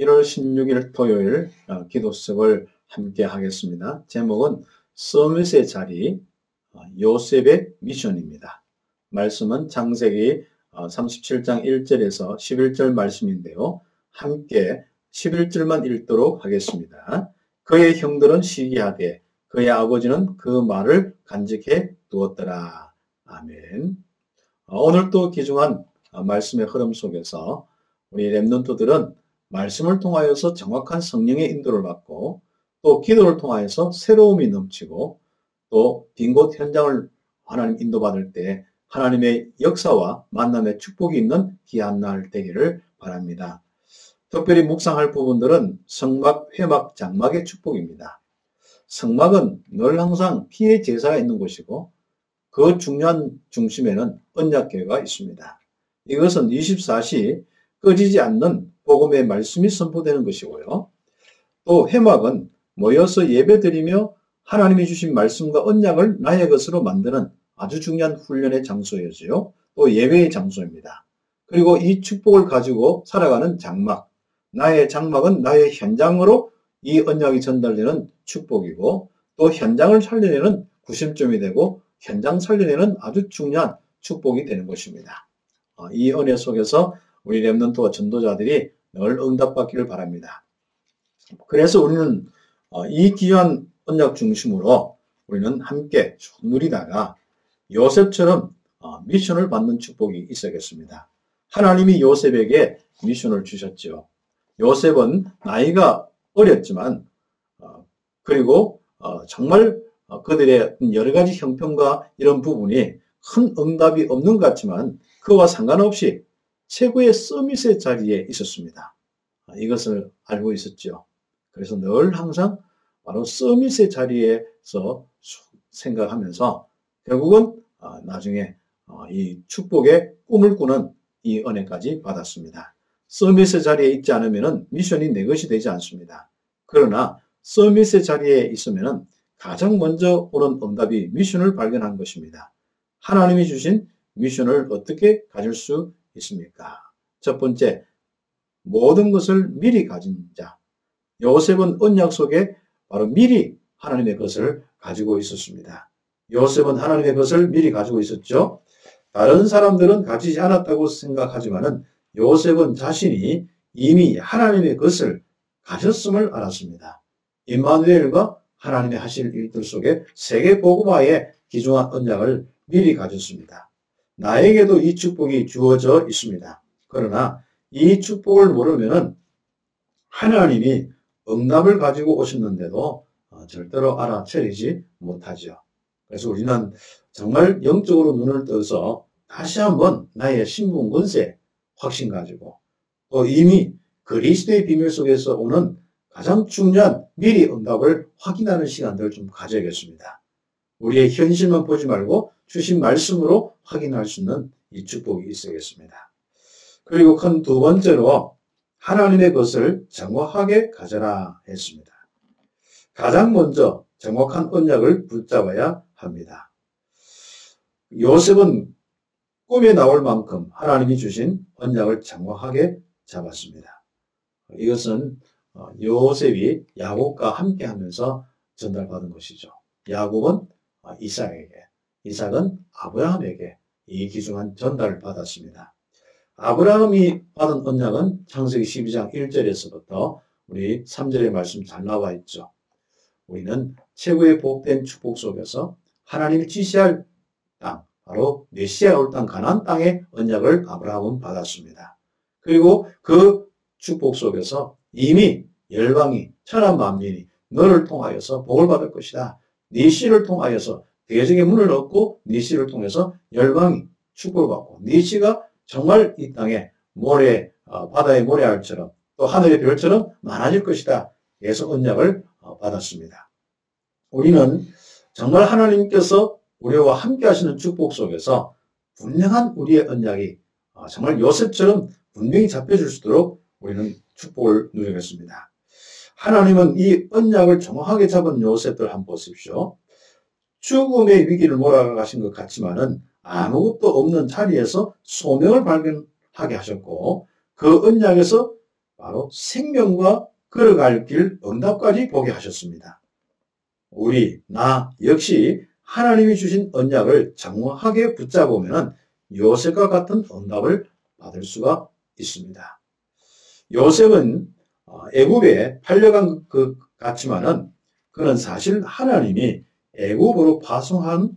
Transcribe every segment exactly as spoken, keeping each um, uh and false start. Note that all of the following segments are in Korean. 일월 십육일 토요일 기도 수업을 함께 하겠습니다. 제목은 서밋의 자리, 요셉의 미션입니다. 말씀은 창세기 삼십칠장 일절에서 십일절 말씀인데요. 함께 십일절만 읽도록 하겠습니다. 그의 형들은 시기하되 그의 아버지는 그 말을 간직해 두었더라. 아멘. 오늘도 귀중한 말씀의 흐름 속에서 우리 렘넌트들은 말씀을 통하여서 정확한 성령의 인도를 받고 또 기도를 통하여서 새로움이 넘치고 또 빈 곳 현장을 하나님 인도받을 때 하나님의 역사와 만남의 축복이 있는 귀한 날 되기를 바랍니다. 특별히 묵상할 부분들은 성막, 회막, 장막의 축복입니다. 성막은 늘 항상 피의 제사가 있는 곳이고 그 중요한 중심에는 언약궤가 있습니다. 이것은 이십사시 꺼지지 않는 복음의 말씀이 선포되는 것이고요. 또 회막은 모여서 예배드리며 하나님이 주신 말씀과 언약을 나의 것으로 만드는 아주 중요한 훈련의 장소이지요. 또 예배의 장소입니다. 그리고 이 축복을 가지고 살아가는 장막, 나의 장막은 나의 현장으로 이 언약이 전달되는 축복이고 또 현장을 살려내는 구심점이 되고 현장 살려내는 아주 중요한 축복이 되는 것입니다. 이 은혜 속에서 우리 렘넌트와 전도자들이 늘 응답받기를 바랍니다. 그래서 우리는 이 귀한 언약 중심으로 우리는 함께 누리다가 요셉처럼 미션을 받는 축복이 있어야겠습니다. 하나님이 요셉에게 미션을 주셨죠. 요셉은 나이가 어렸지만 그리고 정말 그들의 여러 가지 형편과 이런 부분이 큰 응답이 없는 것 같지만 그와 상관없이 최고의 서밋의 자리에 있었습니다. 이것을 알고 있었죠. 그래서 늘 항상 바로 서밋의 자리에서 생각하면서 결국은 나중에 이 축복의 꿈을 꾸는 이 은혜까지 받았습니다. 서밋의 자리에 있지 않으면 미션이 내 것이 되지 않습니다. 그러나 서밋의 자리에 있으면 가장 먼저 오는 응답이 미션을 발견한 것입니다. 하나님이 주신 미션을 어떻게 가질 수 있습니까? 첫 번째, 모든 것을 미리 가진 자. 요셉은 언약 속에 바로 미리 하나님의 것을 가지고 있었습니다. 요셉은 하나님의 것을 미리 가지고 있었죠. 다른 사람들은 가지지 않았다고 생각하지만은 요셉은 자신이 이미 하나님의 것을 가졌음을 알았습니다. 임마누엘과 하나님의 하실 일들 속에 세계 복음화의 귀중한 언약을 미리 가졌습니다. 나에게도 이 축복이 주어져 있습니다. 그러나 이 축복을 모르면은 하나님이 응답을 가지고 오셨는데도 절대로 알아차리지 못하죠. 그래서 우리는 정말 영적으로 눈을 떠서 다시 한번 나의 신분 권세 확신 가지고 또 이미 그리스도의 비밀 속에서 오는 가장 중요한 미리 응답을 확인하는 시간들을 좀 가져야겠습니다. 우리의 현실만 보지 말고 주신 말씀으로 확인할 수 있는 이 축복이 있어야겠습니다. 그리고 큰 두 번째로 하나님의 것을 정확하게 가져라 했습니다. 가장 먼저 정확한 언약을 붙잡아야 합니다. 요셉은 꿈에 나올 만큼 하나님이 주신 언약을 정확하게 잡았습니다. 이것은 요셉이 야곱과 함께 하면서 전달받은 것이죠. 야곱은 이삭에게, 이삭은 아브라함에게 이 귀중한 전달을 받았습니다. 아브라함이 받은 언약은 창세기 십이장 일절에서부터 우리 삼절의 말씀 잘 나와 있죠. 우리는 최고의 복된 축복 속에서 하나님이 지시할 땅, 바로 메시아 올 땅 가나안 땅의 언약을 아브라함은 받았습니다. 그리고 그 축복 속에서 이미 열방이 천하 만민이 너를 통하여서 복을 받을 것이다. 네 씨를 통하여서 대적의 문을 얻고 네 씨를 통해서 열방이 축복을 받고 네 씨가 정말 이 땅에 모래 바다의 모래알처럼 또 하늘의 별처럼 많아질 것이다. 계속 언약을 받았습니다. 우리는 정말 하나님께서 우리와 함께 하시는 축복 속에서 분명한 우리의 언약이 정말 요셉처럼 분명히 잡혀질 수 있도록 우리는 축복을 누리겠습니다. 하나님은 이 언약을 정확하게 잡은 요셉들 한번 보십시오. 죽음의 위기를 몰아가신 것 같지만은 아무것도 없는 자리에서 소명을 발견하게 하셨고 그 언약에서 바로 생명과 걸어갈 길 응답까지 보게 하셨습니다. 우리, 나 역시 하나님이 주신 언약을 장황하게 붙잡으면 요셉과 같은 응답을 받을 수가 있습니다. 요셉은 애굽에 팔려간 것 같지만은 그는 사실 하나님이 애굽으로 파송한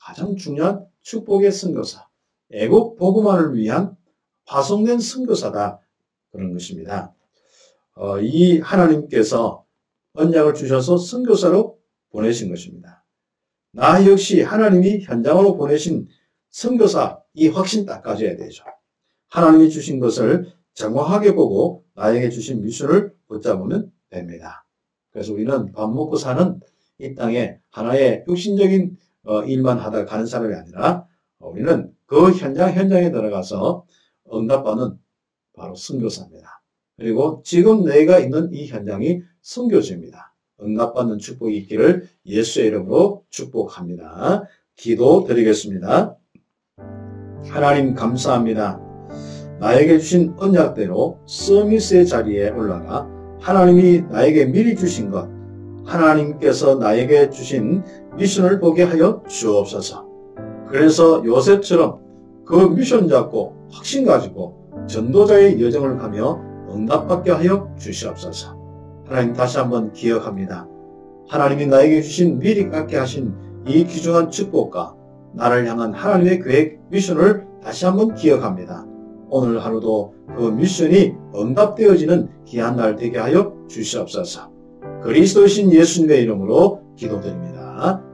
가장 중요한 축복의 선교사, 애굽 보고만을 위한 파송된 선교사다, 그런 것입니다. 어, 이 하나님께서 언약을 주셔서 선교사로 보내신 것입니다. 나 역시 하나님이 현장으로 보내신 선교사, 이 확신 딱 가져야 되죠. 하나님이 주신 것을 정확하게 보고 나에게 주신 미션을 붙잡으면 됩니다. 그래서 우리는 밥 먹고 사는 이 땅에 하나의 육신적인 어, 일만 하다 가는 사람이 아니라 어, 우리는 그 현장 현장에 들어가서 응답받는 바로 선교사입니다. 그리고 지금 내가 있는 이 현장이 선교지입니다. 응답받는 축복이 있기를 예수의 이름으로 축복합니다. 기도 드리겠습니다. 하나님 감사합니다. 나에게 주신 언약대로 서밋의 자리에 올라가 하나님이 나에게 미리 주신 것, 하나님께서 나에게 주신 미션을 보게 하여 주옵소서. 그래서 요셉처럼 그 미션 잡고 확신 가지고 전도자의 여정을 가며 응답받게 하여 주시옵소서. 하나님 다시 한번 기억합니다. 하나님이 나에게 주신 미리 갖게 하신 이 귀중한 축복과 나를 향한 하나님의 계획, 미션을 다시 한번 기억합니다. 오늘 하루도 그 미션이 응답되어지는 귀한 날 되게 하여 주시옵소서. 그리스도이신 예수님의 이름으로 기도드립니다.